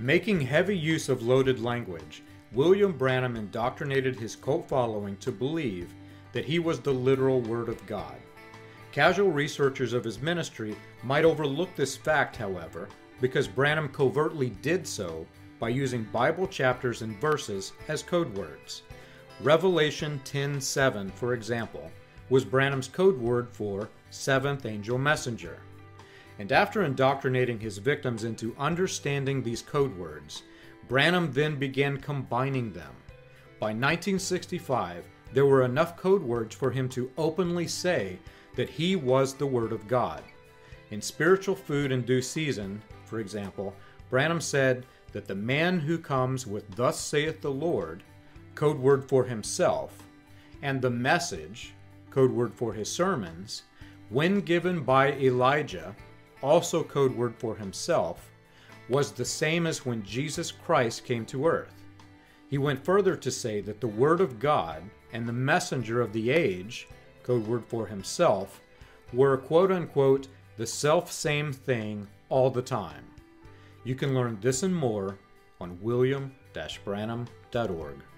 Making heavy use of loaded language, William Branham indoctrinated his cult following to believe that he was the literal Word of God. Casual researchers of his ministry might overlook this fact, however, because Branham covertly did so by using Bible chapters and verses as code words. Revelation 10:7, for example, was Branham's code word for seventh angel messenger. And after indoctrinating his victims into understanding these code words, Branham then began combining them. By 1965, there were enough code words for him to openly say that he was the Word of God. In Spiritual Food and Due Season, for example, Branham said that the man who comes with "Thus saith the Lord," code word for himself, and "The Message," code word for his sermons, when given by Elijah, also code word for himself, was the same as when Jesus Christ came to earth. He went further to say that the Word of God and the messenger of the age, code word for himself, were quote-unquote the self-same thing all the time. You can learn this and more on william-branham.org.